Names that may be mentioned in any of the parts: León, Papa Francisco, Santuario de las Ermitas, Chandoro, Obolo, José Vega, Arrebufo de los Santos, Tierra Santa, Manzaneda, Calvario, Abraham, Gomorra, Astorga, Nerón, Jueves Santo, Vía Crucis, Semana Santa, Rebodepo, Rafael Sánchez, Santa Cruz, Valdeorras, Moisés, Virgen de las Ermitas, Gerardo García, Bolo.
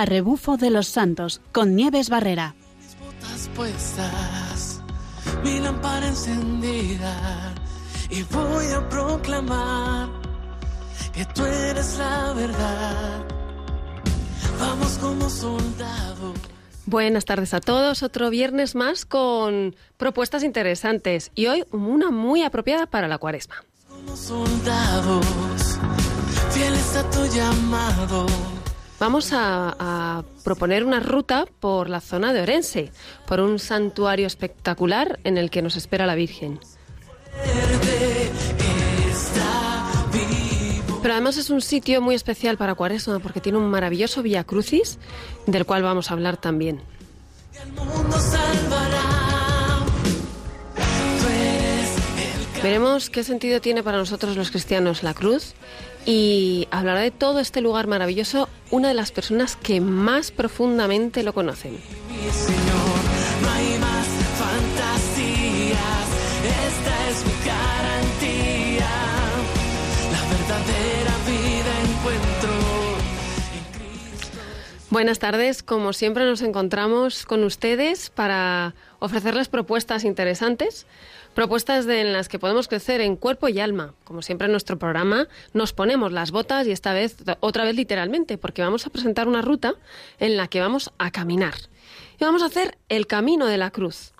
Arrebufo de los Santos, con Nieves Barrera. Mis botas puestas, mi lámpara encendida, y voy a proclamar que tú eres la verdad. Vamos como soldados. Buenas tardes a todos, otro viernes más con propuestas interesantes y hoy una muy apropiada para la Cuaresma. Como soldados, fieles a tu llamado. Vamos a proponer una ruta por la zona de Ourense, por un santuario espectacular en el que nos espera la Virgen. Pero además es un sitio muy especial para Cuaresma porque tiene un maravilloso Vía Crucis, del cual vamos a hablar también. Veremos qué sentido tiene para nosotros los cristianos la cruz. Y hablará de todo este lugar maravilloso una de las personas que más profundamente lo conocen. Buenas tardes, como siempre nos encontramos con ustedes para ofrecerles propuestas interesantes. Propuestas en las que podemos crecer en cuerpo y alma. Como siempre en nuestro programa nos ponemos las botas y esta vez, otra vez literalmente, porque vamos a presentar una ruta en la que vamos a caminar. Y vamos a hacer el camino de la cruz.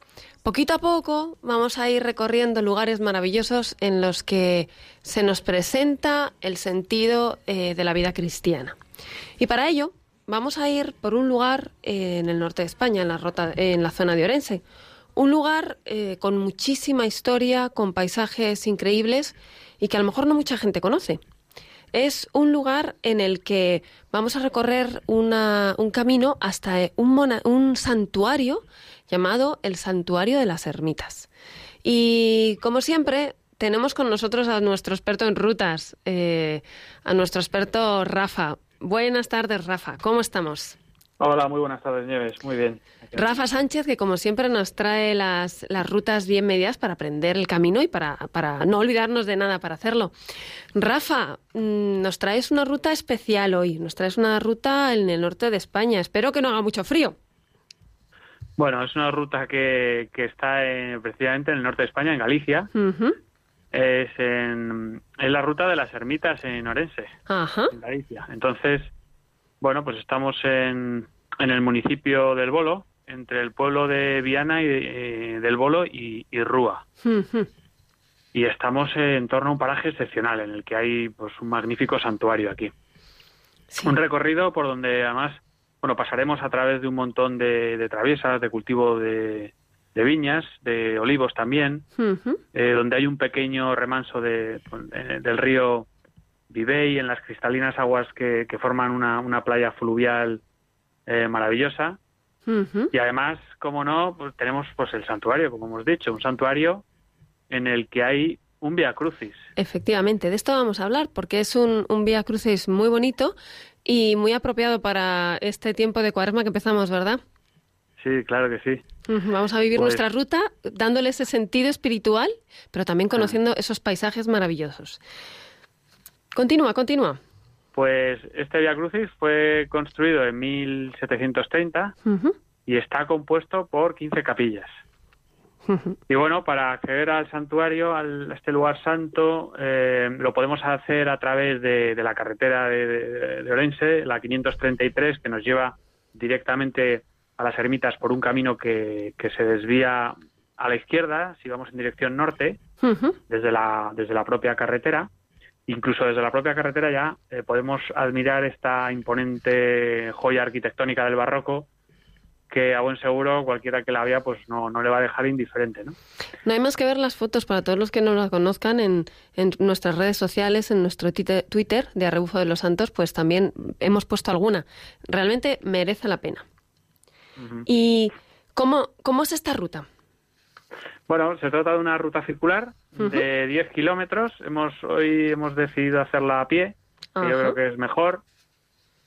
Poquito a poco vamos a ir recorriendo lugares maravillosos en los que se nos presenta el sentido de la vida cristiana. Y para ello vamos a ir por un lugar en el norte de España, en la zona de Ourense. Un lugar con muchísima historia, con paisajes increíbles y que a lo mejor no mucha gente conoce. Es un lugar en el que vamos a recorrer un camino hasta un santuario llamado el Santuario de las Ermitas. Y como siempre tenemos con nosotros a nuestro experto en rutas, a nuestro experto Rafa. Buenas tardes, Rafa, ¿cómo estamos? Hola, muy buenas tardes, Nieves. Muy bien. Rafa Sánchez, que como siempre nos trae las rutas bien medidas para aprender el camino y para no olvidarnos de nada para hacerlo. Rafa, nos traes una ruta especial hoy. Nos traes una ruta en el norte de España. Espero que no haga mucho frío. Bueno, es una ruta que está precisamente en el norte de España, en Galicia. Uh-huh. Es la ruta de las ermitas en Ourense, uh-huh, en Galicia. Entonces, bueno, pues estamos en el municipio del Bolo, entre el pueblo de Viana y del Bolo y Rúa. Mm-hmm. Y estamos en torno a un paraje excepcional en el que hay pues un magnífico santuario aquí. Sí. Un recorrido por donde además, bueno, pasaremos a través de un montón de traviesas, de cultivo de viñas, de olivos también, mm-hmm, donde hay un pequeño remanso del río Bibei, en las cristalinas aguas que forman una playa fluvial maravillosa. Uh-huh. Y además, como no, pues tenemos pues el santuario, como hemos dicho, un santuario en el que hay un Vía Crucis. Efectivamente, de esto vamos a hablar, porque es un Vía Crucis muy bonito y muy apropiado para este tiempo de Cuaresma que empezamos, ¿verdad? Sí, claro que sí. Vamos a vivir nuestra ruta dándole ese sentido espiritual, pero también conociendo esos paisajes maravillosos. Continúa. Pues este Vía Crucis fue construido en 1730, uh-huh, y está compuesto por 15 capillas. Uh-huh. Y bueno, para acceder al santuario, a este lugar santo, lo podemos hacer a través de la carretera de Ourense, la 533, que nos lleva directamente a las ermitas por un camino que se desvía a la izquierda, si vamos en dirección norte, uh-huh, desde la propia carretera. Incluso desde la propia carretera ya podemos admirar esta imponente joya arquitectónica del barroco que a buen seguro cualquiera que la vea pues no le va a dejar indiferente, ¿no? No hay más que ver las fotos para todos los que no las conozcan en nuestras redes sociales, en nuestro Twitter de Arrebufo de los Santos, pues también hemos puesto alguna. Realmente merece la pena. Uh-huh. ¿Y cómo es esta ruta? Bueno, se trata de una ruta circular, uh-huh, de 10 kilómetros. Hoy hemos decidido hacerla a pie, uh-huh, que yo creo que es mejor.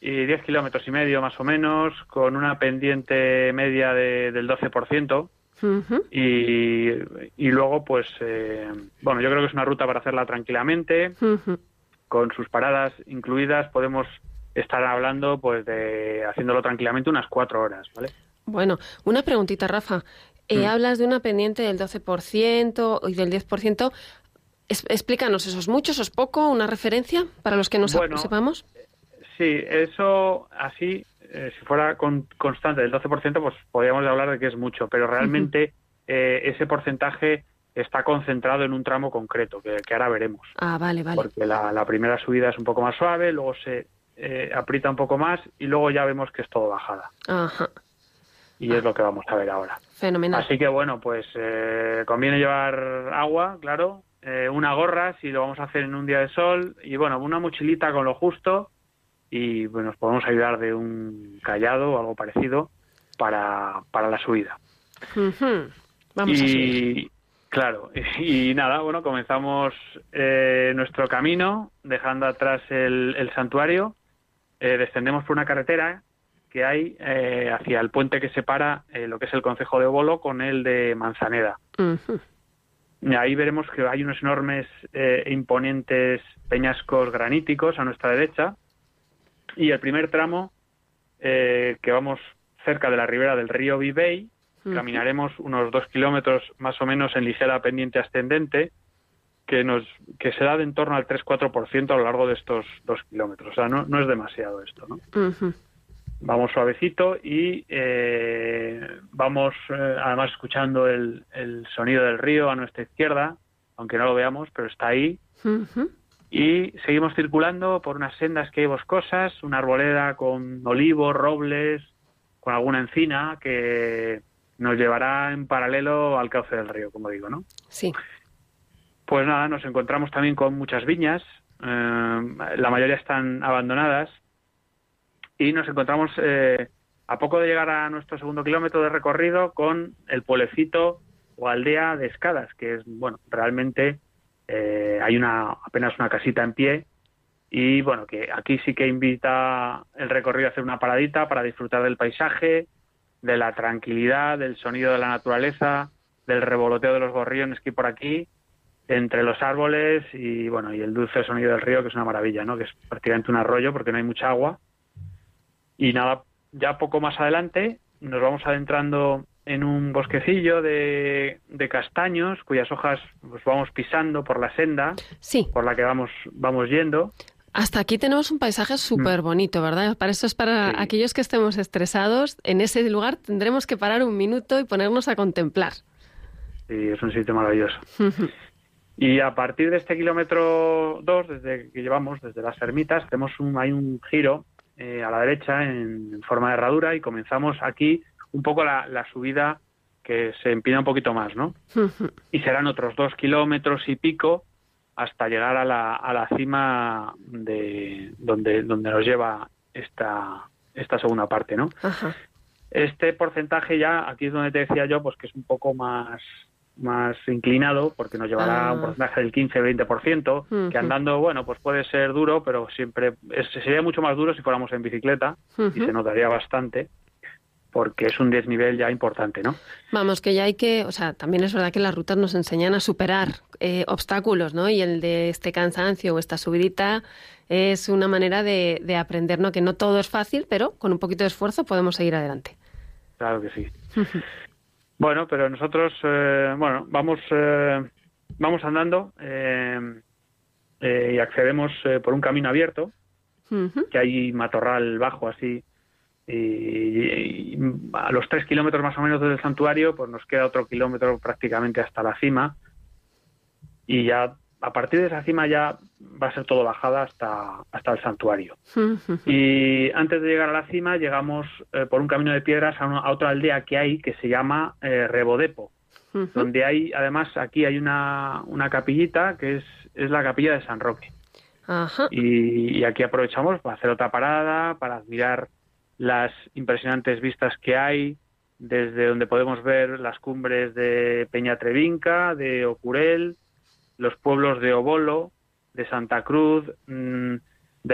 Y 10 kilómetros y medio más o menos, con una pendiente media del 12%. Uh-huh. Y luego, pues, bueno, yo creo que es una ruta para hacerla tranquilamente. Uh-huh. Con sus paradas incluidas podemos estarán hablando, pues, de haciéndolo tranquilamente unas 4 horas, ¿vale? Bueno, una preguntita, Rafa. Hablas de una pendiente del 12% y del 10%. Explícanos, ¿eso es mucho, eso es poco? ¿Una referencia para los que no sepamos? Sí, eso así, si fuera constante del 12%, pues podríamos hablar de que es mucho, pero realmente ese porcentaje está concentrado en un tramo concreto, que ahora veremos. Ah, vale, vale. Porque la primera subida es un poco más suave, luego se aprieta un poco más y luego ya vemos que es todo bajada. Ajá. Y es lo que vamos a ver ahora. Fenomenal. Así que, bueno, pues conviene llevar agua, claro, una gorra si lo vamos a hacer en un día de sol, y, bueno, una mochilita con lo justo, y pues, nos podemos ayudar de un cayado o algo parecido para la subida. Uh-huh. Vamos a subir. Claro, y nada, bueno, comenzamos nuestro camino, dejando atrás el santuario, descendemos por una carretera que hay hacia el puente que separa lo que es el concejo de Obolo con el de Manzaneda. Uh-huh. Y ahí veremos que hay unos enormes e imponentes peñascos graníticos a nuestra derecha, y el primer tramo, que vamos cerca de la ribera del río Bibei, uh-huh, caminaremos unos 2 kilómetros más o menos en ligera pendiente ascendente, que será de en torno al 3-4% a lo largo de estos 2 kilómetros. O sea, no es demasiado esto, ¿no? Uh-huh. Vamos suavecito y vamos además escuchando el sonido del río a nuestra izquierda, aunque no lo veamos, pero está ahí. Uh-huh. Y seguimos circulando por unas sendas que hay boscosas, una arboleda con olivos, robles, con alguna encina que nos llevará en paralelo al cauce del río, como digo, ¿no? Sí. Pues nada, nos encontramos también con muchas viñas, la mayoría están abandonadas. Y nos encontramos, a poco de llegar a nuestro segundo kilómetro de recorrido, con el pueblecito o aldea de Escadas, que es, bueno, realmente hay apenas una casita en pie. Y, bueno, que aquí sí que invita el recorrido a hacer una paradita para disfrutar del paisaje, de la tranquilidad, del sonido de la naturaleza, del revoloteo de los gorriones que hay por aquí, entre los árboles y, bueno, y el dulce sonido del río, que es una maravilla, ¿no? Que es prácticamente un arroyo porque no hay mucha agua. Y nada, ya poco más adelante nos vamos adentrando en un bosquecillo de castaños, cuyas hojas pues, vamos pisando por la senda, sí, por la que vamos yendo. Hasta aquí tenemos un paisaje súper bonito, ¿verdad? Para eso es para sí, aquellos que estemos estresados. En ese lugar tendremos que parar un minuto y ponernos a contemplar. Sí, es un sitio maravilloso. Y a partir de este kilómetro 2, desde que llevamos, desde las ermitas, hay un giro a la derecha en forma de herradura y comenzamos aquí un poco la subida que se empina un poquito más, ¿no? Y serán otros 2 kilómetros y pico hasta llegar a la cima de donde nos lleva esta segunda parte, ¿no? Ajá. Este porcentaje ya, aquí es donde te decía yo, pues que es un poco más inclinado, porque nos llevará un porcentaje del 15-20%, uh-huh, que andando, bueno, pues puede ser duro, pero siempre sería mucho más duro si fuéramos en bicicleta, uh-huh, y se notaría bastante, porque es un desnivel ya importante, ¿no? Vamos, que ya hay que... O sea, también es verdad que las rutas nos enseñan a superar obstáculos, ¿no? Y el de este cansancio o esta subidita es una manera de aprender, ¿no? Que no todo es fácil, pero con un poquito de esfuerzo podemos seguir adelante. Claro que sí. Uh-huh. Bueno, pero nosotros, vamos andando y accedemos por un camino abierto, uh-huh, que hay matorral bajo así, y a los 3 kilómetros más o menos desde el santuario, pues nos queda otro kilómetro prácticamente hasta la cima, y ya a partir de esa cima ya va a ser todo bajada hasta el santuario. Uh-huh. Y antes de llegar a la cima llegamos por un camino de piedras a otra aldea que hay que se llama Rebodepo, uh-huh, donde hay, además, aquí hay una capillita que es la capilla de San Roque. Uh-huh. Y aquí aprovechamos para hacer otra parada, para admirar las impresionantes vistas que hay, desde donde podemos ver las cumbres de Peña Trevinca, de Ocurel, los pueblos de Obolo, de Santa Cruz, de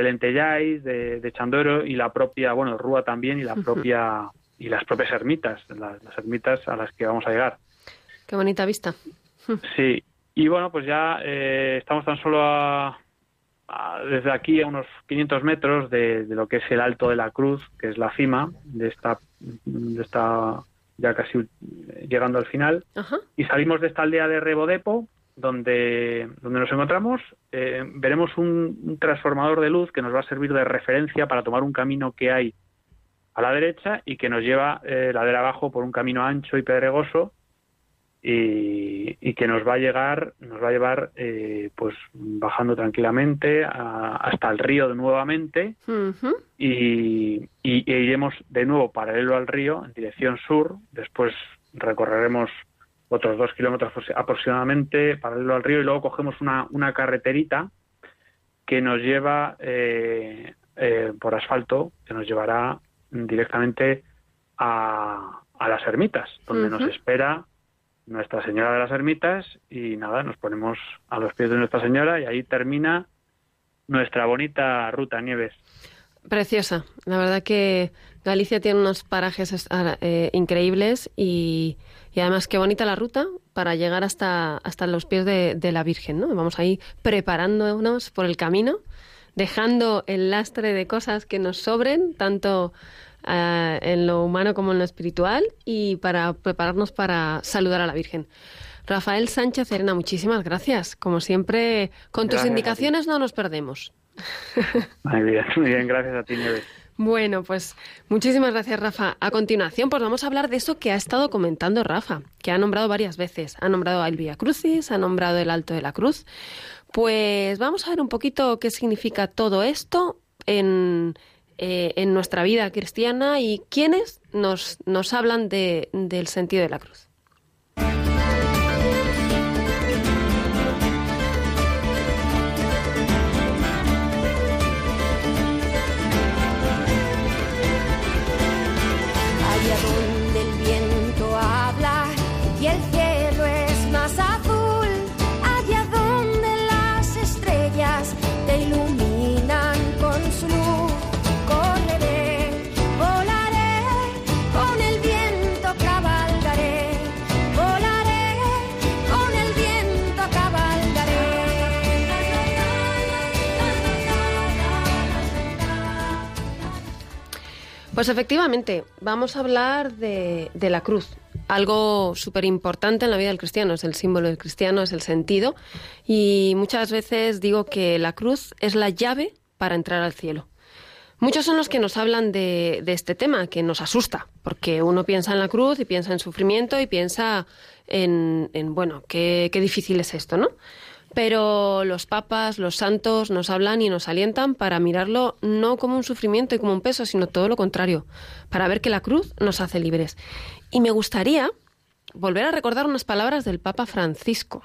Lentellais, de Chandoro y la propia, bueno, Rúa también, y la propia, uh-huh, y las propias ermitas, las ermitas a las que vamos a llegar. Qué bonita vista. Sí, y bueno, pues ya estamos tan solo desde aquí a unos 500 metros de lo que es el Alto de la Cruz, que es la cima de esta ya casi llegando al final. Ajá. Y salimos de esta aldea de Rebodepo, donde nos encontramos, veremos un transformador de luz que nos va a servir de referencia para tomar un camino que hay a la derecha y que nos lleva ladera abajo por un camino ancho y pedregoso y que nos va a llevar pues bajando tranquilamente hasta el río nuevamente. Uh-huh. y iremos de nuevo paralelo al río en dirección sur. Después recorreremos otros 2 kilómetros aproximadamente paralelo al río y luego cogemos una carreterita que nos lleva por asfalto, que nos llevará directamente a las ermitas, donde uh-huh. nos espera Nuestra Señora de las Ermitas, y nada, nos ponemos a los pies de Nuestra Señora y ahí termina nuestra bonita ruta, Nieves. Preciosa. La verdad que Galicia tiene unos parajes increíbles y además qué bonita la ruta para llegar hasta los pies de la Virgen, ¿no? Vamos ahí preparándonos por el camino, dejando el lastre de cosas que nos sobren, tanto en lo humano como en lo espiritual, y para prepararnos para saludar a la Virgen. Rafael Sánchez Arena, muchísimas gracias. Como siempre, con gracias tus indicaciones no nos perdemos. Muy bien, gracias a ti, Nieves. Bueno, pues muchísimas gracias, Rafa. A continuación, pues vamos a hablar de eso que ha estado comentando Rafa, que ha nombrado varias veces. Ha nombrado el Vía Crucis, ha nombrado el Alto de la Cruz. Pues vamos a ver un poquito qué significa todo esto en nuestra vida cristiana y quiénes nos hablan del sentido de la cruz. Allá donde el viento habla y el cielo es más azul, allá donde las estrellas te iluminan con su luz. Correré, volaré, con el viento cabalgaré. Volaré, con el viento cabalgaré. Pues efectivamente, vamos a hablar de la cruz. Algo súper importante en la vida del cristiano, es el símbolo del cristiano, es el sentido. Y muchas veces digo que la cruz es la llave para entrar al cielo. Muchos son los que nos hablan de este tema, que nos asusta, porque uno piensa en la cruz y piensa en sufrimiento y piensa en bueno, qué difícil es esto, ¿no? Pero los papas, los santos nos hablan y nos alientan para mirarlo no como un sufrimiento y como un peso, sino todo lo contrario, para ver que la cruz nos hace libres. Y me gustaría volver a recordar unas palabras del Papa Francisco,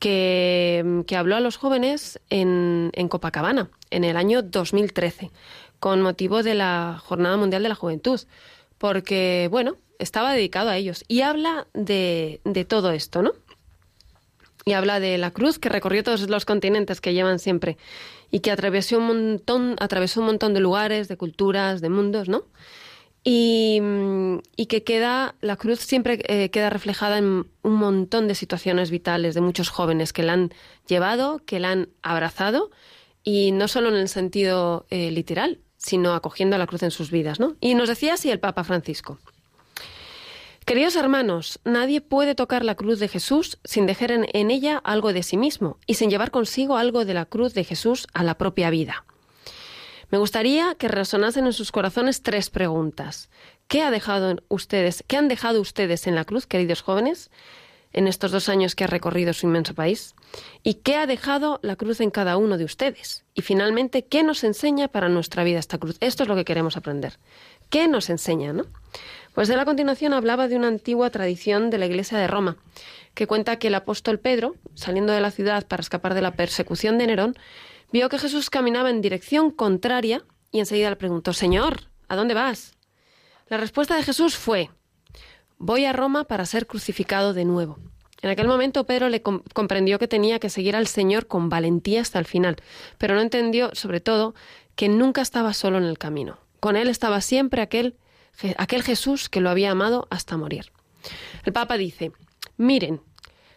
que habló a los jóvenes en Copacabana en el año 2013 con motivo de la Jornada Mundial de la Juventud, porque, bueno, estaba dedicado a ellos. Y habla de todo esto, ¿no? Y habla de la cruz que recorrió todos los continentes que llevan siempre y que atravesó un montón de lugares, de culturas, de mundos, ¿no? Y que la cruz siempre queda reflejada en un montón de situaciones vitales de muchos jóvenes que la han llevado, que la han abrazado, y no solo en el sentido literal, sino acogiendo a la cruz en sus vidas, ¿no? Y nos decía así el Papa Francisco: queridos hermanos, nadie puede tocar la cruz de Jesús sin dejar en ella algo de sí mismo y sin llevar consigo algo de la cruz de Jesús a la propia vida. Me gustaría que resonasen en sus corazones 3 preguntas. ¿Qué han dejado ustedes en la cruz, queridos jóvenes, en estos 2 años que ha recorrido su inmenso país? ¿Y qué ha dejado la cruz en cada uno de ustedes? Y finalmente, ¿qué nos enseña para nuestra vida esta cruz? Esto es lo que queremos aprender. ¿Qué nos enseña, no? Pues de la continuación hablaba de una antigua tradición de la Iglesia de Roma, que cuenta que el apóstol Pedro, saliendo de la ciudad para escapar de la persecución de Nerón, vio que Jesús caminaba en dirección contraria y enseguida le preguntó: «Señor, ¿a dónde vas?». La respuesta de Jesús fue: «Voy a Roma para ser crucificado de nuevo». En aquel momento Pedro comprendió que tenía que seguir al Señor con valentía hasta el final, pero no entendió, sobre todo, que nunca estaba solo en el camino. Con él estaba siempre aquel Jesús que lo había amado hasta morir. El Papa dice: «Miren,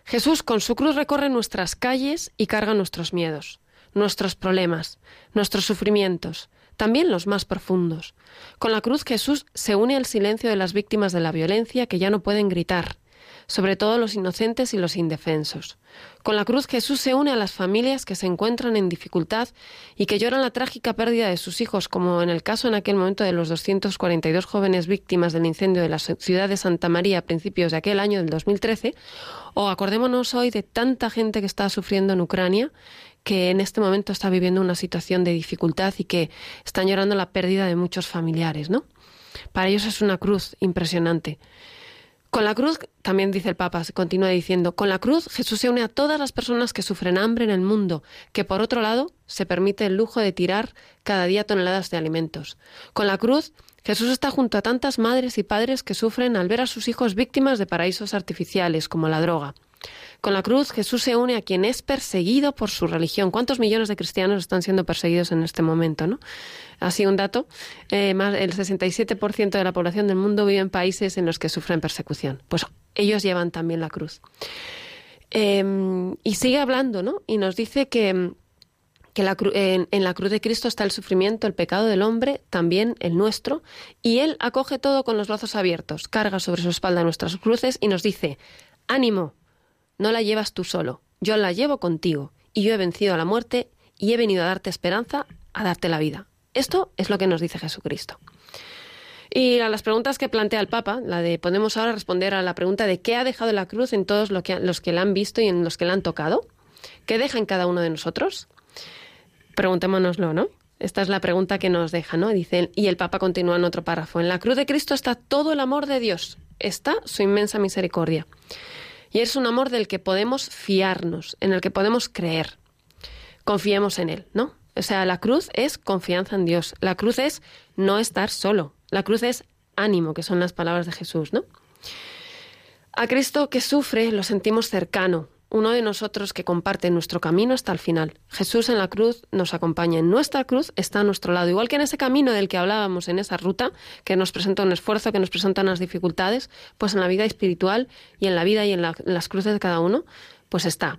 Jesús con su cruz recorre nuestras calles y carga nuestros miedos. nuestros problemas, nuestros sufrimientos, también los más profundos. Con la cruz Jesús se une al silencio de las víctimas de la violencia que ya no pueden gritar, sobre todo los inocentes y los indefensos. Con la cruz Jesús se une a las familias que se encuentran en dificultad y que lloran la trágica pérdida de sus hijos, como en el caso en aquel momento de los 242 jóvenes víctimas del incendio de la ciudad de Santa María a principios de aquel año del 2013, o acordémonos hoy de tanta gente que está sufriendo en Ucrania, que en este momento está viviendo una situación de dificultad y que están llorando la pérdida de muchos familiares, ¿no? Para ellos es una cruz impresionante. Con la cruz, también dice el Papa, se continúa diciendo, con la cruz Jesús se une a todas las personas que sufren hambre en el mundo, que por otro lado se permite el lujo de tirar cada día toneladas de alimentos. Con la cruz Jesús está junto a tantas madres y padres que sufren al ver a sus hijos víctimas de paraísos artificiales como la droga. Con la cruz Jesús se une a quien es perseguido por su religión. ¿Cuántos millones de cristianos están siendo perseguidos en este momento, no? Así un dato, más el 67% de la población del mundo vive en países en los que sufren persecución. Pues ellos llevan también la cruz. Y sigue hablando, ¿no? Y nos dice que en la cruz de Cristo está el sufrimiento, el pecado del hombre, también el nuestro, y Él acoge todo con los brazos abiertos, carga sobre su espalda nuestras cruces y nos dice, ánimo, no la llevas tú solo, yo la llevo contigo, y yo he vencido a la muerte y he venido a darte esperanza, a darte la vida. Esto es lo que nos dice Jesucristo. Y a las preguntas que plantea el Papa, la de podemos ahora responder a la pregunta de qué ha dejado la cruz en todos los que la han visto y en los que la han tocado, qué deja en cada uno de nosotros. Preguntémonoslo, ¿no? Esta es la pregunta que nos deja, ¿no? Dice, y el Papa continúa en otro párrafo. En la cruz de Cristo está todo el amor de Dios, está su inmensa misericordia. Y es un amor del que podemos fiarnos, en el que podemos creer. Confiemos en Él, ¿no? O sea, la cruz es confianza en Dios. La cruz es no estar solo. La cruz es ánimo, que son las palabras de Jesús, ¿no? A Cristo que sufre lo sentimos cercano. Uno de nosotros que comparte nuestro camino hasta el final. Jesús en la cruz nos acompaña. En nuestra cruz está a nuestro lado. Igual que en ese camino del que hablábamos, en esa ruta, que nos presenta un esfuerzo, que nos presenta unas dificultades, pues en la vida espiritual y en la vida y en las cruces de cada uno, pues está.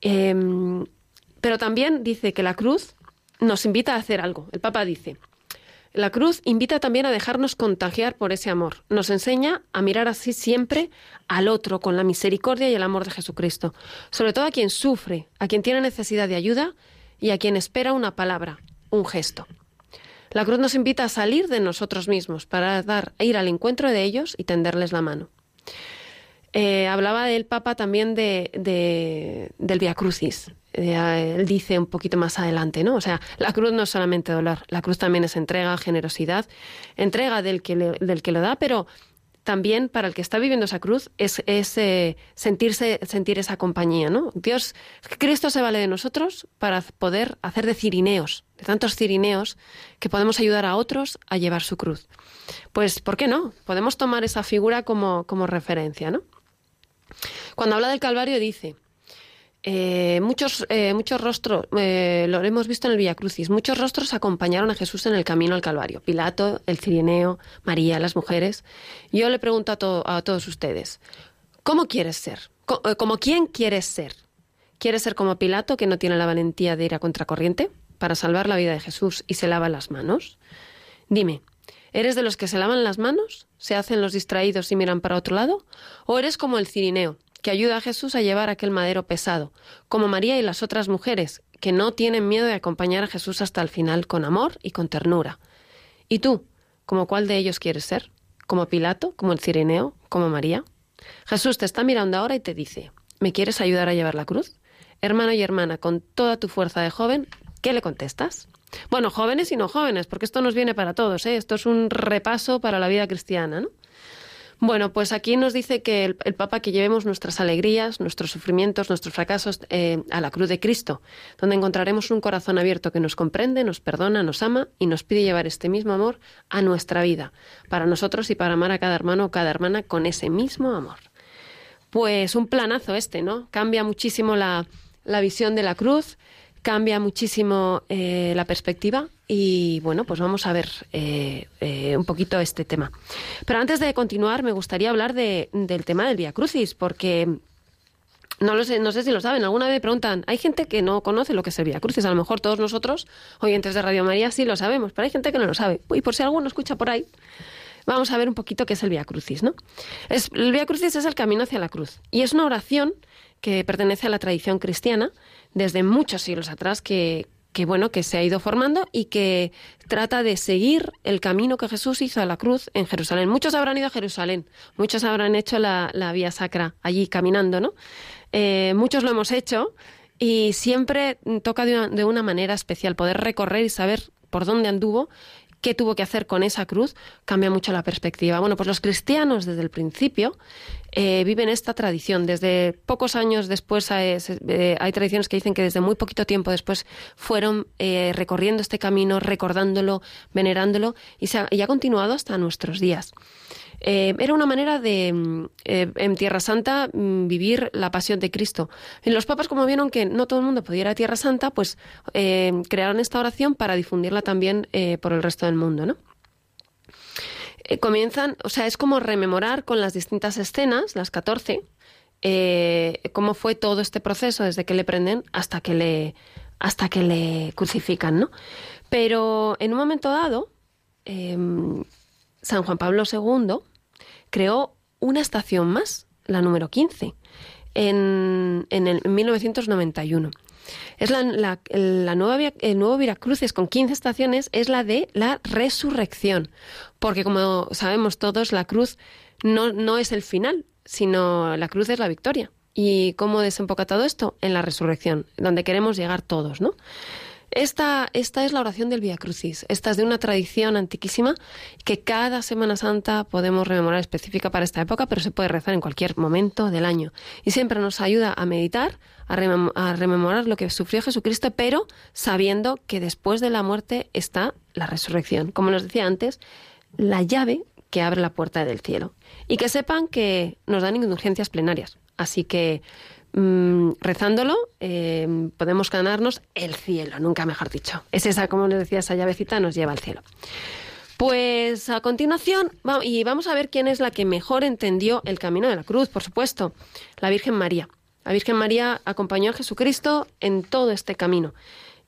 Pero también dice que la cruz nos invita a hacer algo. El Papa dice, la cruz invita también a dejarnos contagiar por ese amor. Nos enseña a mirar así siempre al otro con la misericordia y el amor de Jesucristo. Sobre todo a quien sufre, a quien tiene necesidad de ayuda y a quien espera una palabra, un gesto. La cruz nos invita a salir de nosotros mismos para ir al encuentro de ellos y tenderles la mano. Hablaba el Papa también del Vía Crucis. Él dice un poquito más adelante, ¿no? O sea, la cruz no es solamente dolor, la cruz también es entrega, generosidad, entrega del que lo da, pero también para el que está viviendo esa cruz es sentir esa compañía, ¿no? Cristo se vale de nosotros para poder hacer de cirineos, de tantos cirineos que podemos ayudar a otros a llevar su cruz. Pues, ¿por qué no? Podemos tomar esa figura como referencia, ¿no? Cuando habla del Calvario dice, muchos rostros, lo hemos visto en el Vía Crucis, muchos rostros acompañaron a Jesús en el camino al Calvario. Pilato, el cirineo, María, las mujeres. Yo le pregunto a todos ustedes, ¿cómo quieres ser? ¿Como quién quieres ser? ¿Quieres ser como Pilato, que no tiene la valentía de ir a contracorriente para salvar la vida de Jesús y se lava las manos? Dime, ¿eres de los que se lavan las manos, se hacen los distraídos y miran para otro lado? ¿O eres como el cirineo, que ayuda a Jesús a llevar aquel madero pesado, como María y las otras mujeres, que no tienen miedo de acompañar a Jesús hasta el final con amor y con ternura? ¿Y tú, como cuál de ellos quieres ser? ¿Como Pilato, como el cirineo, como María? Jesús te está mirando ahora y te dice, ¿me quieres ayudar a llevar la cruz? Hermano y hermana, con toda tu fuerza de joven, ¿qué le contestas? Bueno, jóvenes y no jóvenes, porque esto nos viene para todos, ¿eh? Esto es un repaso para la vida cristiana, ¿no? Bueno, pues aquí nos dice que el Papa que llevemos nuestras alegrías, nuestros sufrimientos, nuestros fracasos a la cruz de Cristo, donde encontraremos un corazón abierto que nos comprende, nos perdona, nos ama y nos pide llevar este mismo amor a nuestra vida, para nosotros y para amar a cada hermano o cada hermana con ese mismo amor. Pues un planazo este, ¿no? Cambia muchísimo la visión de la cruz, cambia muchísimo la perspectiva y, bueno, pues vamos a ver un poquito este tema. Pero antes de continuar, me gustaría hablar del tema del Vía Crucis, porque No lo sé, no sé si lo saben. Alguna vez me preguntan, hay gente que no conoce lo que es el Vía Crucis. A lo mejor todos nosotros, oyentes de Radio María, sí lo sabemos, pero hay gente que no lo sabe. Y por si alguno escucha por ahí, vamos a ver un poquito qué es el Vía Crucis, ¿no? El Vía Crucis es el camino hacia la cruz. Y es una oración que pertenece a la tradición cristiana desde muchos siglos atrás, que se ha ido formando y que trata de seguir el camino que Jesús hizo a la cruz en Jerusalén. Muchos habrán ido a Jerusalén, muchos habrán hecho la Vía Sacra allí caminando, ¿no? Muchos lo hemos hecho y siempre toca de una manera especial poder recorrer y saber por dónde anduvo, qué tuvo que hacer con esa cruz, cambia mucho la perspectiva. Bueno, pues los cristianos desde el principio viven esta tradición. Desde pocos años después hay tradiciones que dicen que desde muy poquito tiempo después fueron recorriendo este camino, recordándolo, venerándolo, y ha continuado hasta nuestros días. Era una manera de, en Tierra Santa, vivir la pasión de Cristo. Los papas, como vieron que no todo el mundo podía ir a Tierra Santa, pues crearon esta oración para difundirla también por el resto del mundo, ¿no? Es como rememorar con las distintas escenas, las 14, cómo fue todo este proceso desde que le prenden hasta que le crucifican, ¿no? Pero en un momento dado, San Juan Pablo II creó una estación más, la número 15, en 1991. Es el nuevo Vía Crucis con 15 estaciones, es la de la resurrección, porque como sabemos todos, la cruz no es el final, sino la cruz es la victoria. ¿Y cómo desemboca todo esto? En la resurrección, donde queremos llegar todos, ¿no? Esta es la oración del Vía Crucis. Esta es de una tradición antiquísima que cada Semana Santa podemos rememorar, específica para esta época, pero se puede rezar en cualquier momento del año. Y siempre nos ayuda a meditar, a rememorar lo que sufrió Jesucristo, pero sabiendo que después de la muerte está la resurrección. Como nos decía antes, la llave que abre la puerta del cielo. Y que sepan que nos dan indulgencias plenarias. Así que rezándolo podemos ganarnos el cielo, nunca mejor dicho. Es esa, como les decía, esa llavecita nos lleva al cielo. Pues a continuación, vamos a ver quién es la que mejor entendió el camino de la cruz, por supuesto, la Virgen María. La Virgen María acompañó a Jesucristo en todo este camino.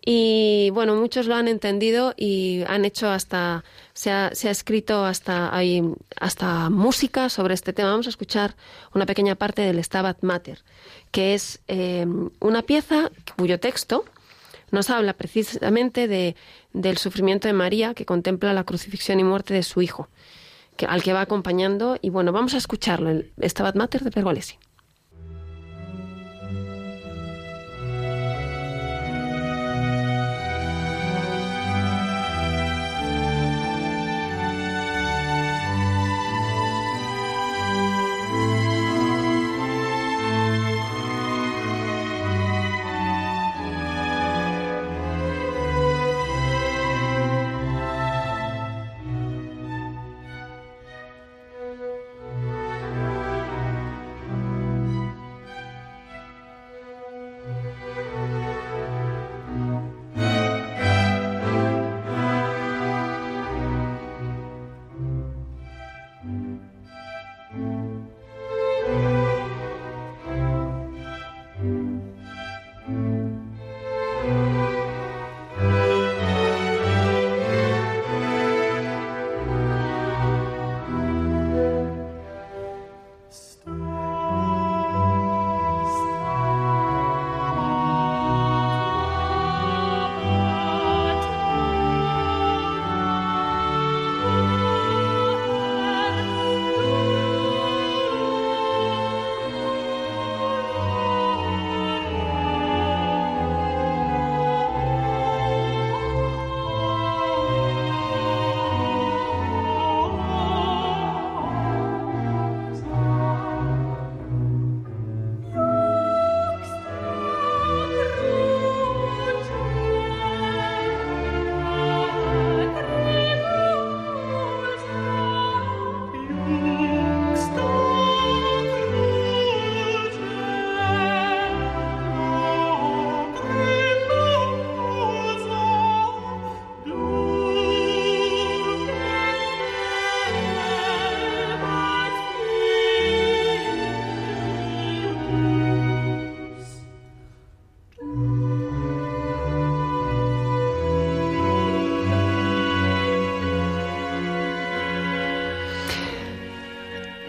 Y bueno, muchos lo han entendido y han hecho se ha escrito hasta música sobre este tema. Vamos a escuchar una pequeña parte del Stabat Mater, que es una pieza cuyo texto nos habla precisamente del sufrimiento de María, que contempla la crucifixión y muerte de su hijo, al que va acompañando. Y bueno, vamos a escucharlo, el Stabat Mater de Pergolesi.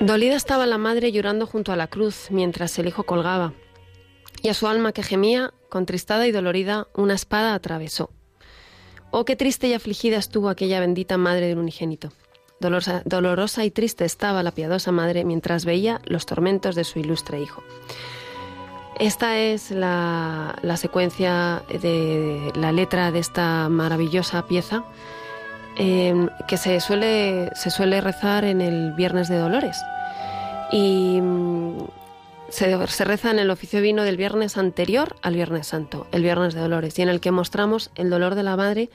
Dolida estaba la madre llorando junto a la cruz mientras el hijo colgaba, y a su alma que gemía, contristada y dolorida, una espada atravesó. Oh, qué triste y afligida estuvo aquella bendita madre del unigénito. Dolorosa y triste estaba la piadosa madre mientras veía los tormentos de su ilustre hijo. Esta es la secuencia de la letra de esta maravillosa pieza que se suele rezar en el Viernes de Dolores. Y se reza en el oficio divino del viernes anterior al Viernes Santo, el Viernes de Dolores, y en el que mostramos el dolor de la Madre,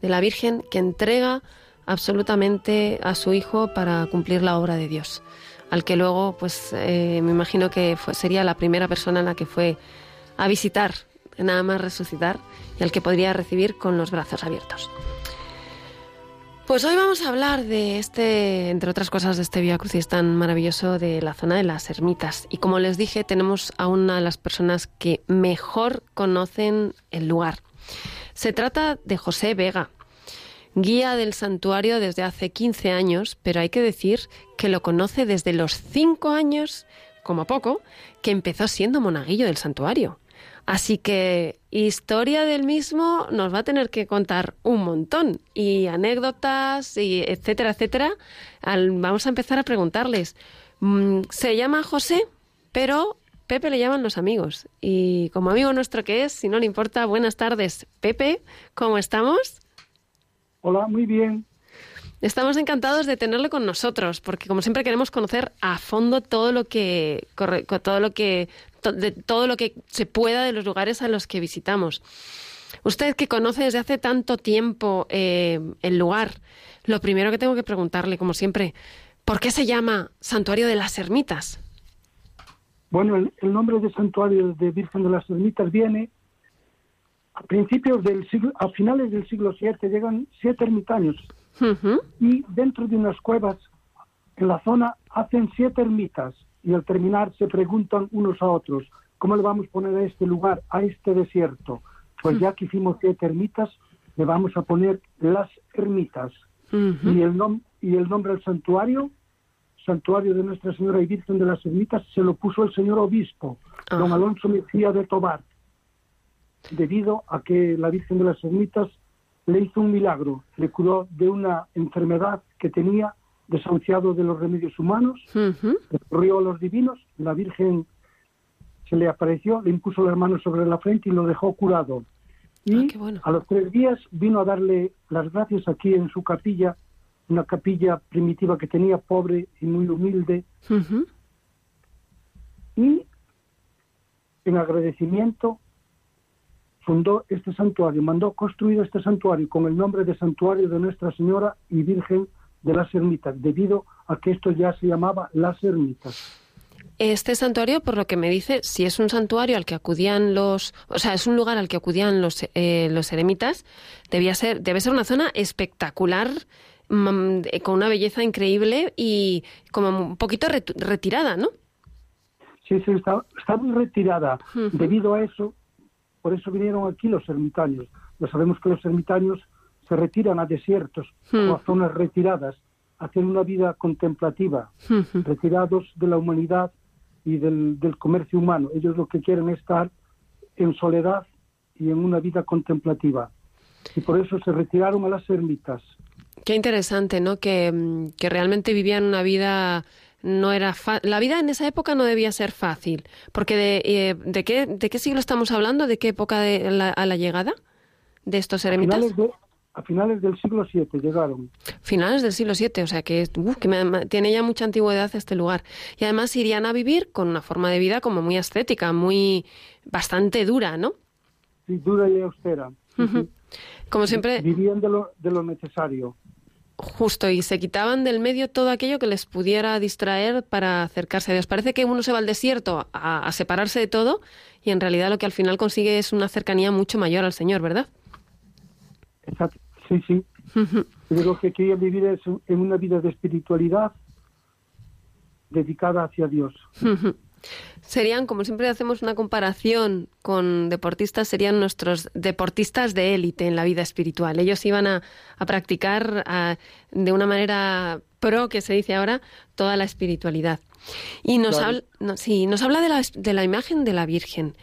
de la Virgen, que entrega absolutamente a su Hijo para cumplir la obra de Dios, al que luego, pues me imagino que sería la primera persona en la que fue a visitar, nada más resucitar, y al que podría recibir con los brazos abiertos. Pues hoy vamos a hablar de entre otras cosas, de este Vía Crucis tan maravilloso de la zona de las Ermitas. Y como les dije, tenemos a una de las personas que mejor conocen el lugar. Se trata de José Vega, guía del santuario desde hace 15 años, pero hay que decir que lo conoce desde los 5 años, como poco, que empezó siendo monaguillo del santuario. Así que historia del mismo nos va a tener que contar un montón, y anécdotas, y etcétera, etcétera. Vamos a empezar a preguntarles. Se llama José, pero Pepe le llaman los amigos. Y como amigo nuestro que es, si no le importa, buenas tardes. Pepe, ¿cómo estamos? Hola, muy bien. Estamos encantados de tenerlo con nosotros, porque como siempre queremos conocer a fondo todo lo que se pueda de los lugares a los que visitamos. Usted, que conoce desde hace tanto tiempo el lugar, lo primero que tengo que preguntarle, como siempre, ¿por qué se llama Santuario de las Ermitas? Bueno, el nombre de Santuario de Virgen de las Ermitas viene a finales del siglo VII, llegan 7 ermitaños. Uh-huh. Y dentro de unas cuevas en la zona hacen 7 ermitas, y al terminar se preguntan unos a otros, ¿cómo le vamos a poner a este lugar, a este desierto? Pues ya que hicimos 7 ermitas, le vamos a poner las ermitas. Uh-huh. Y el nombre del santuario de Nuestra Señora y Virgen de las Ermitas, se lo puso el señor obispo, uh-huh, don Alonso Mejía de Tobar, debido a que la Virgen de las Ermitas le hizo un milagro, le curó de una enfermedad que tenía, desahuciado de los remedios humanos, uh-huh, recurrió a los divinos, la Virgen se le apareció, le impuso las manos sobre la frente y lo dejó curado. Y a los 3 días vino a darle las gracias aquí en su capilla, una capilla primitiva que tenía, pobre y muy humilde. Uh-huh. Y en agradecimiento fundó este santuario, mandó construir este santuario con el nombre de Santuario de Nuestra Señora y Virgen de las Ermitas, debido a que esto ya se llamaba Las Ermitas. Este santuario, por lo que me dice, si es un santuario al que acudían es un lugar al que acudían los eremitas, debe ser una zona espectacular, con una belleza increíble y como un poquito retirada, ¿no? Sí, está muy retirada. Uh-huh. Debido a eso, por eso vinieron aquí los ermitaños. Ya sabemos que los ermitaños se retiran a desiertos, o a zonas retiradas, hacen una vida contemplativa, retirados de la humanidad y del comercio humano. Ellos lo que quieren es estar en soledad y en una vida contemplativa. Y por eso se retiraron a las ermitas. Qué interesante, ¿no? Que realmente vivían una vida... La vida en esa época no debía ser fácil, porque ¿de qué siglo estamos hablando? ¿De qué época a la llegada de estos eremitas? A finales del siglo VII llegaron. Finales del siglo VII, o sea que tiene ya mucha antigüedad este lugar. Y además irían a vivir con una forma de vida como muy ascética, bastante dura, ¿no? Sí, dura y austera. Uh-huh. Como siempre... Vivían de lo necesario. Justo, y se quitaban del medio todo aquello que les pudiera distraer para acercarse a Dios. Parece que uno se va al desierto a separarse de todo, y en realidad lo que al final consigue es una cercanía mucho mayor al Señor, ¿verdad? Exacto, sí. Uh-huh. Yo lo que quería vivir es en una vida de espiritualidad dedicada hacia Dios. Uh-huh. Serían, como siempre hacemos una comparación con deportistas, serían nuestros deportistas de élite en la vida espiritual. Ellos iban a practicar de una manera pro, que se dice ahora, toda la espiritualidad. Y nos habla, nos habla de la imagen de la Virgen.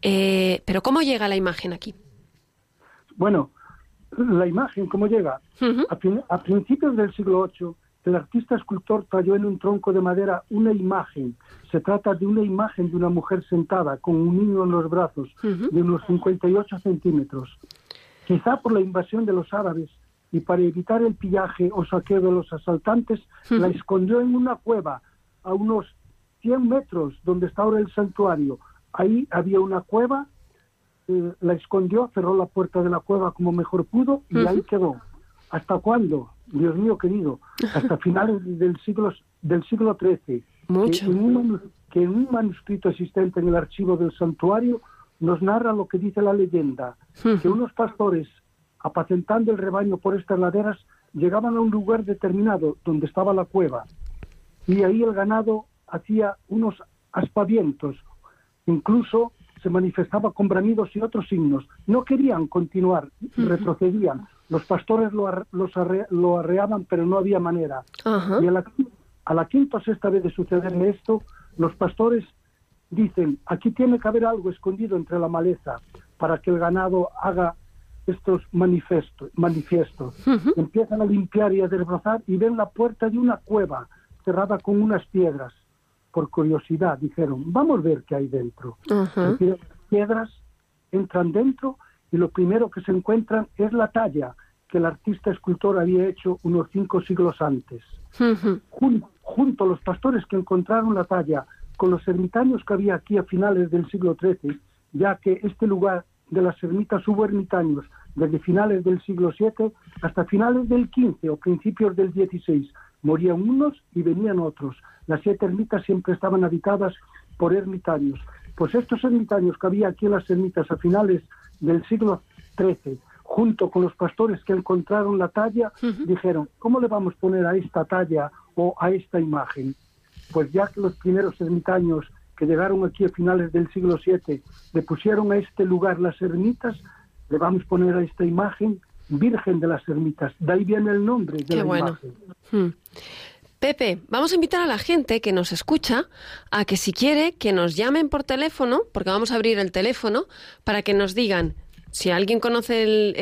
Pero ¿cómo llega la imagen aquí? Bueno, la imagen, ¿cómo llega? Uh-huh. A principios del siglo VIII, el artista escultor talló en un tronco de madera una imagen. Se trata de una imagen de una mujer sentada con un niño en los brazos, uh-huh, de unos 58 centímetros. Quizá por la invasión de los árabes y para evitar el pillaje o saqueo de los asaltantes, uh-huh, la escondió en una cueva a unos 100 metros donde está ahora el santuario. Ahí había una cueva, la escondió, cerró la puerta de la cueva como mejor pudo y uh-huh, ahí quedó. ¿Hasta cuándo? Dios mío querido, hasta finales del siglo XIII. Mucho. Que en un manuscrito existente en el archivo del santuario nos narra lo que dice la leyenda, uh-huh, que unos pastores, apacentando el rebaño por estas laderas, llegaban a un lugar determinado donde estaba la cueva, y ahí el ganado hacía unos aspavientos, incluso se manifestaba con bramidos y otros signos. No querían continuar, retrocedían. Los pastores lo arreaban, pero no había manera. Ajá. Y a la quinta o sexta vez de sucederle esto, los pastores dicen, aquí tiene que haber algo escondido entre la maleza para que el ganado haga estos manifiestos. Uh-huh. Empiezan a limpiar y a desbrozar y ven la puerta de una cueva cerrada con unas piedras. Por curiosidad dijeron, vamos a ver qué hay dentro. Uh-huh. Las piedras entran dentro y lo primero que se encuentran es la talla que el artista escultor había hecho unos 5 siglos antes. Uh-huh. Junto a los pastores que encontraron la talla con los ermitaños que había aquí a finales del siglo XIII, ya que este lugar de las ermitas hubo ermitaños desde finales del siglo VII hasta finales del XV o principios del XVI. Morían unos y venían otros. Las 7 ermitas siempre estaban habitadas por ermitaños. Pues estos ermitaños que había aquí en las ermitas a finales del siglo XIII, junto con los pastores que encontraron la talla, uh-huh, dijeron, ¿cómo le vamos a poner a esta talla o a esta imagen? Pues ya que los primeros ermitaños que llegaron aquí a finales del siglo VII le pusieron a este lugar las ermitas, le vamos a poner a esta imagen Virgen de las Ermitas. De ahí viene el nombre de la imagen. Hmm. Pepe, vamos a invitar a la gente que nos escucha a que si quiere que nos llamen por teléfono, porque vamos a abrir el teléfono, para que nos digan si alguien conoce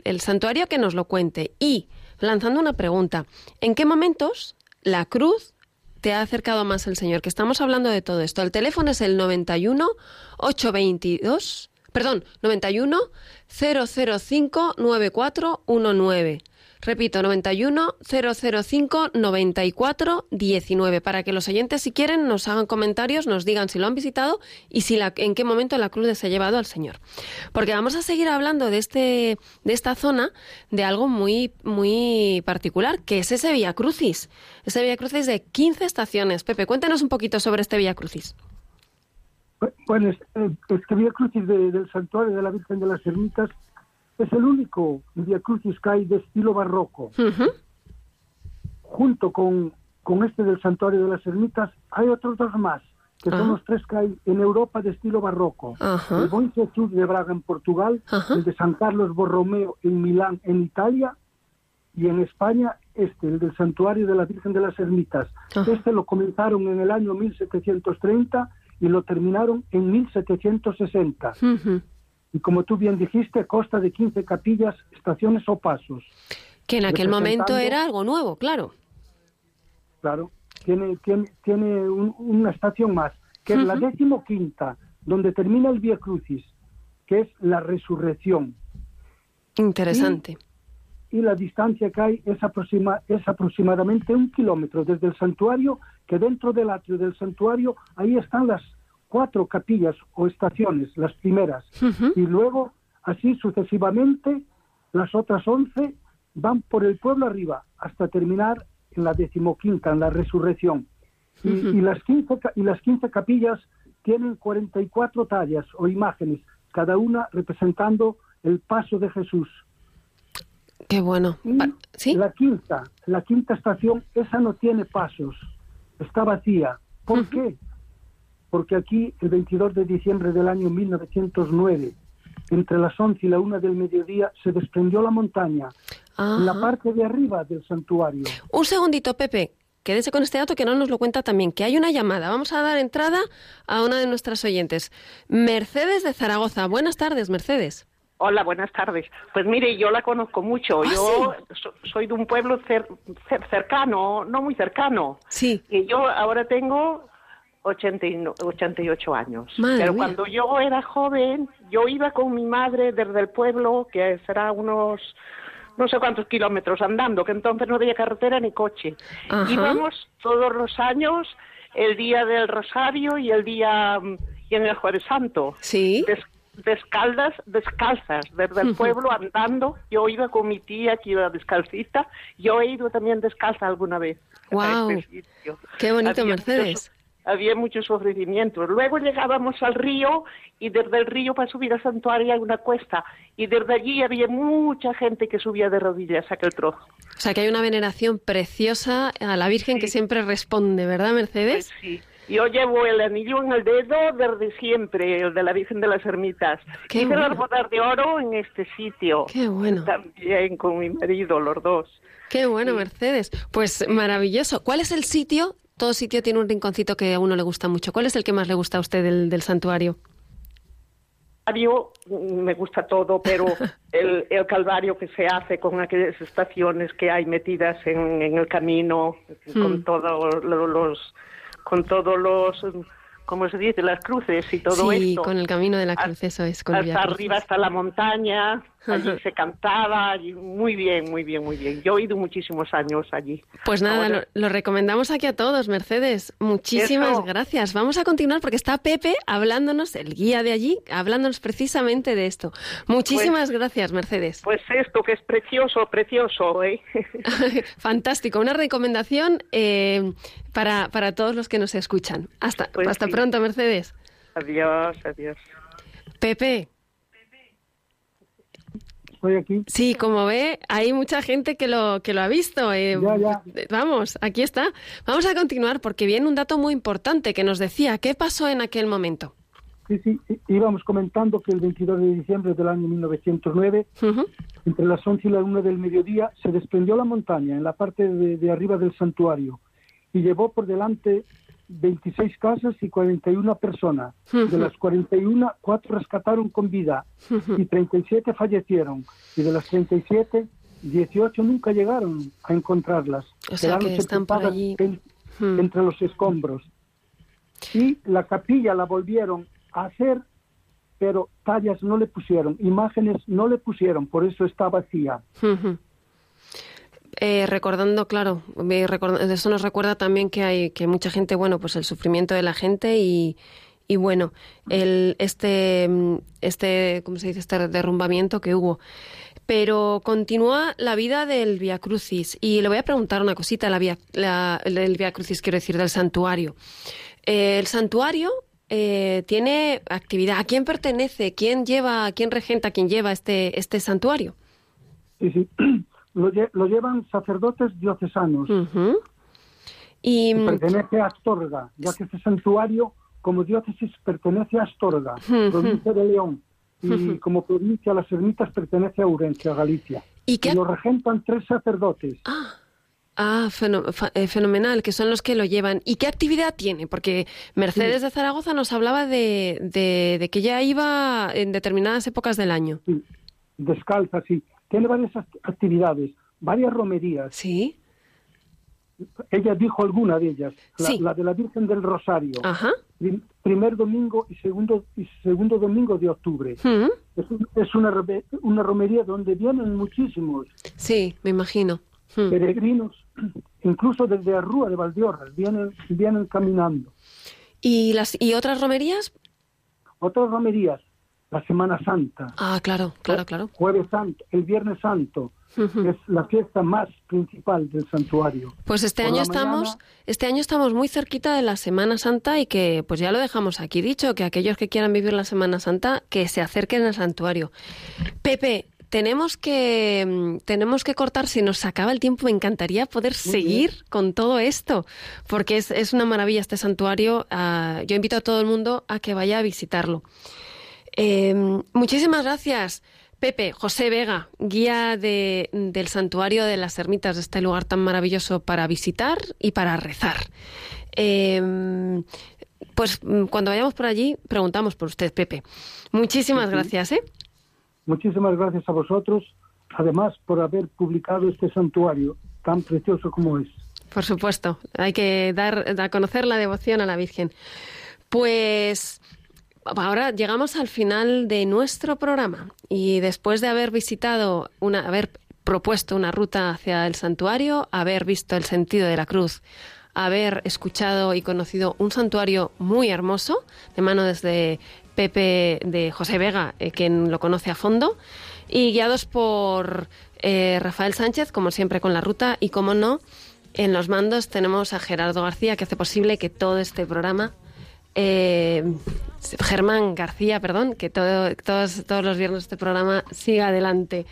el santuario, que nos lo cuente. Y, lanzando una pregunta, ¿en qué momentos la cruz te ha acercado más el Señor? Que estamos hablando de todo esto. El teléfono es el 91 005 9419. Repito, 91 005 9419, para que los oyentes, si quieren, nos hagan comentarios, nos digan si lo han visitado y si en qué momento la cruz se ha llevado al Señor. Porque vamos a seguir hablando de esta zona, de algo muy, muy particular, que es ese Vía Crucis. Ese Vía Crucis de 15 estaciones. Pepe, cuéntanos un poquito sobre este Vía Crucis. Bueno, este Vía Crucis del Santuario de la Virgen de las Ermitas es el único Vía Crucis que hay de estilo barroco. Uh-huh. Junto con este del Santuario de las Ermitas hay otros dos más, que uh-huh, son los tres que hay en Europa de estilo barroco. Uh-huh. El Bom Jesus de Braga en Portugal, uh-huh, el de San Carlos Borromeo en Milán en Italia, y en España el del Santuario de la Virgen de las Ermitas. Uh-huh. Este lo comenzaron en el año 1730... y lo terminaron en 1760. Uh-huh. Y como tú bien dijiste, consta de 15 capillas, estaciones o pasos. Que en aquel momento era algo nuevo, claro. Claro, tiene una estación más, que uh-huh, es la 15ª, donde termina el Vía Crucis, que es la Resurrección. Interesante. Y la distancia que hay es aproximadamente 1 kilómetro desde el santuario, que dentro del atrio del santuario, ahí están las 4 capillas o estaciones, las primeras. Uh-huh. Y luego, así sucesivamente, las otras 11 van por el pueblo arriba, hasta terminar en la 15ª, en la Resurrección. Uh-huh. Y las 15 capillas tienen 44 tallas o imágenes, cada una representando el paso de Jesús. ¡Qué bueno! ¿Sí? La quinta estación, esa no tiene pasos. Está vacía. ¿Por uh-huh, qué? Porque aquí, el 22 de diciembre del año 1909, entre las 11 y la 1 del mediodía, se desprendió la montaña la parte de arriba del santuario. Un segundito, Pepe, quédese con este dato que no nos lo cuenta también, que hay una llamada. Vamos a dar entrada a una de nuestras oyentes. Mercedes de Zaragoza. Buenas tardes, Mercedes. Hola, buenas tardes. Pues mire, yo la conozco mucho. Yo soy de un pueblo cercano, no muy cercano. Sí. Y yo ahora tengo 88 años. Madre Pero mía. Cuando yo era joven, yo iba con mi madre desde el pueblo, que será unos no sé cuántos kilómetros andando, que entonces no había carretera ni coche. Ajá. Íbamos todos los años, el día del Rosario y el día y en el Jueves Santo. Sí. Descalzas, desde el pueblo andando. Yo iba con mi tía que iba descalcita. Yo he ido también descalza alguna vez. ¡Guau! Wow. Este ¡qué bonito, Mercedes! Había muchos ofrecimientos. Luego llegábamos al río y desde el río para subir al santuario hay una cuesta. Y desde allí había mucha gente que subía de rodillas a aquel trozo. O sea que hay una veneración preciosa a la Virgen que siempre responde, ¿verdad, Mercedes? Pues sí. Yo llevo el anillo en el dedo desde siempre, el de la Virgen de las Ermitas. Hice las bodas de oro en este sitio. ¡Qué bueno! También con mi marido, los dos. ¡Qué bueno, sí. Mercedes! Pues maravilloso. ¿Cuál es el sitio? Todo sitio tiene un rinconcito que a uno le gusta mucho. ¿Cuál es el que más le gusta a usted del santuario? Me gusta todo, pero el calvario que se hace con aquellas estaciones que hay metidas en el camino, con todos los... con todos los, ¿cómo se dice?, las cruces y todo esto. Sí, con el camino de la cruz, eso es. Con hasta arriba, hasta la montaña, allí se cantaba, y muy bien, muy bien, muy bien. Yo he ido muchísimos años allí. Pues nada, lo recomendamos aquí a todos, Mercedes. Muchísimas gracias. Vamos a continuar porque está Pepe hablándonos, el guía de allí, hablándonos precisamente de esto. Muchísimas gracias, Mercedes. Pues esto que es precioso, precioso, ¿eh? Fantástico, una recomendación... Para todos los que nos escuchan. Hasta pronto, Mercedes. Adiós, adiós. Pepe. ¿Estoy aquí? Sí, como ve, hay mucha gente que lo ha visto. Ya. Vamos, aquí está. Vamos a continuar porque viene un dato muy importante que nos decía qué pasó en aquel momento. Sí, íbamos comentando que el 22 de diciembre del año 1909, entre las 11 y la 1 del mediodía, se desprendió la montaña en la parte de arriba del santuario. Y llevó por delante 26 casas y 41 personas. De las 41, 4 rescataron con vida y 37 fallecieron. Y de las 37, 18 nunca llegaron a encontrarlas. O sea, quedaron sepultadas entre los escombros. Y la capilla la volvieron a hacer, pero tallas no le pusieron, imágenes no le pusieron, por eso está vacía. Eso nos recuerda también que hay mucha gente, bueno, pues el sufrimiento de la gente y bueno, ¿cómo se dice?, este derrumbamiento que hubo. Pero continúa la vida del Vía Crucis y le voy a preguntar una cosita, el Vía Crucis, quiero decir, del santuario. El santuario tiene actividad. ¿A quién pertenece? ¿Quién regenta? ¿Quién lleva este santuario? Sí. Lo llevan sacerdotes diocesanos. Y pertenece a Astorga, ya que este santuario, como diócesis, pertenece a Astorga, provincia de León. Y como provincia, Las Ermitas pertenece a Ourense, a Galicia. Y lo regentan 3 sacerdotes. Fenomenal, que son los que lo llevan. ¿Y qué actividad tiene? Porque Mercedes de Zaragoza nos hablaba de que ya iba en determinadas épocas del año. Sí, descalza, sí. Tiene varias actividades, varias romerías. Sí. Ella dijo alguna de ellas. La de la Virgen del Rosario. Ajá. Primer domingo y segundo domingo de octubre. Es una romería donde vienen muchísimos. Sí, me imagino. Peregrinos, incluso desde Rúa de Valdeorras, vienen caminando. ¿Y otras romerías? Otras romerías. La Semana Santa. Claro. Jueves Santo, el Viernes Santo, es la fiesta más principal del santuario. Pues este año estamos muy cerquita de la Semana Santa y que pues ya lo dejamos aquí dicho, que aquellos que quieran vivir la Semana Santa, que se acerquen al santuario. Pepe, tenemos que cortar, si nos acaba el tiempo, me encantaría poder seguir con todo esto, porque es una maravilla este santuario. Yo invito a todo el mundo a que vaya a visitarlo. Muchísimas gracias, Pepe, José Vega, guía del Santuario de las Ermitas, de este lugar tan maravilloso para visitar y para rezar. Pues cuando vayamos por allí, preguntamos por usted, Pepe. Muchísimas gracias, ¿eh? Muchísimas gracias a vosotros, además por haber publicado este santuario tan precioso como es. Por supuesto, hay que dar a conocer la devoción a la Virgen. Pues ahora llegamos al final de nuestro programa y después de haber visitado, haber propuesto una ruta hacia el santuario, haber visto el sentido de la cruz, haber escuchado y conocido un santuario muy hermoso, de mano desde Pepe, de José Vega, quien lo conoce a fondo, y guiados por Rafael Sánchez, como siempre con la ruta, y como no, en los mandos tenemos a Gerardo García, que hace posible que todo este programa, Germán García, perdón, que todos los viernes este programa siga adelante.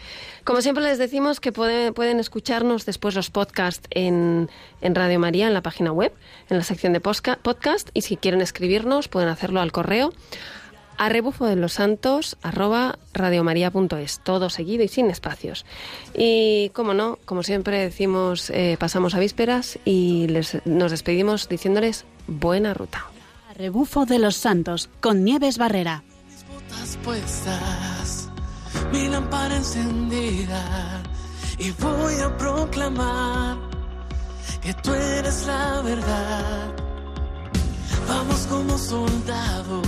Como siempre les decimos que pueden escucharnos después los podcasts en Radio María, en la página web, en la sección de podcast, y si quieren escribirnos pueden hacerlo al correo arrebufo de los santos@radiomaria.es, todo seguido y sin espacios. Y como no, como siempre decimos, pasamos a vísperas y nos despedimos diciéndoles buena ruta. Arrebufo de los Santos, con Nieves Barrera. Mis botas puestas, mi lámpara encendida, y voy a proclamar que tú eres la verdad. Vamos como soldados,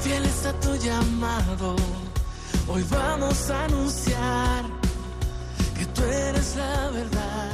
fieles a tu llamado. Hoy vamos a anunciar que tú eres la verdad.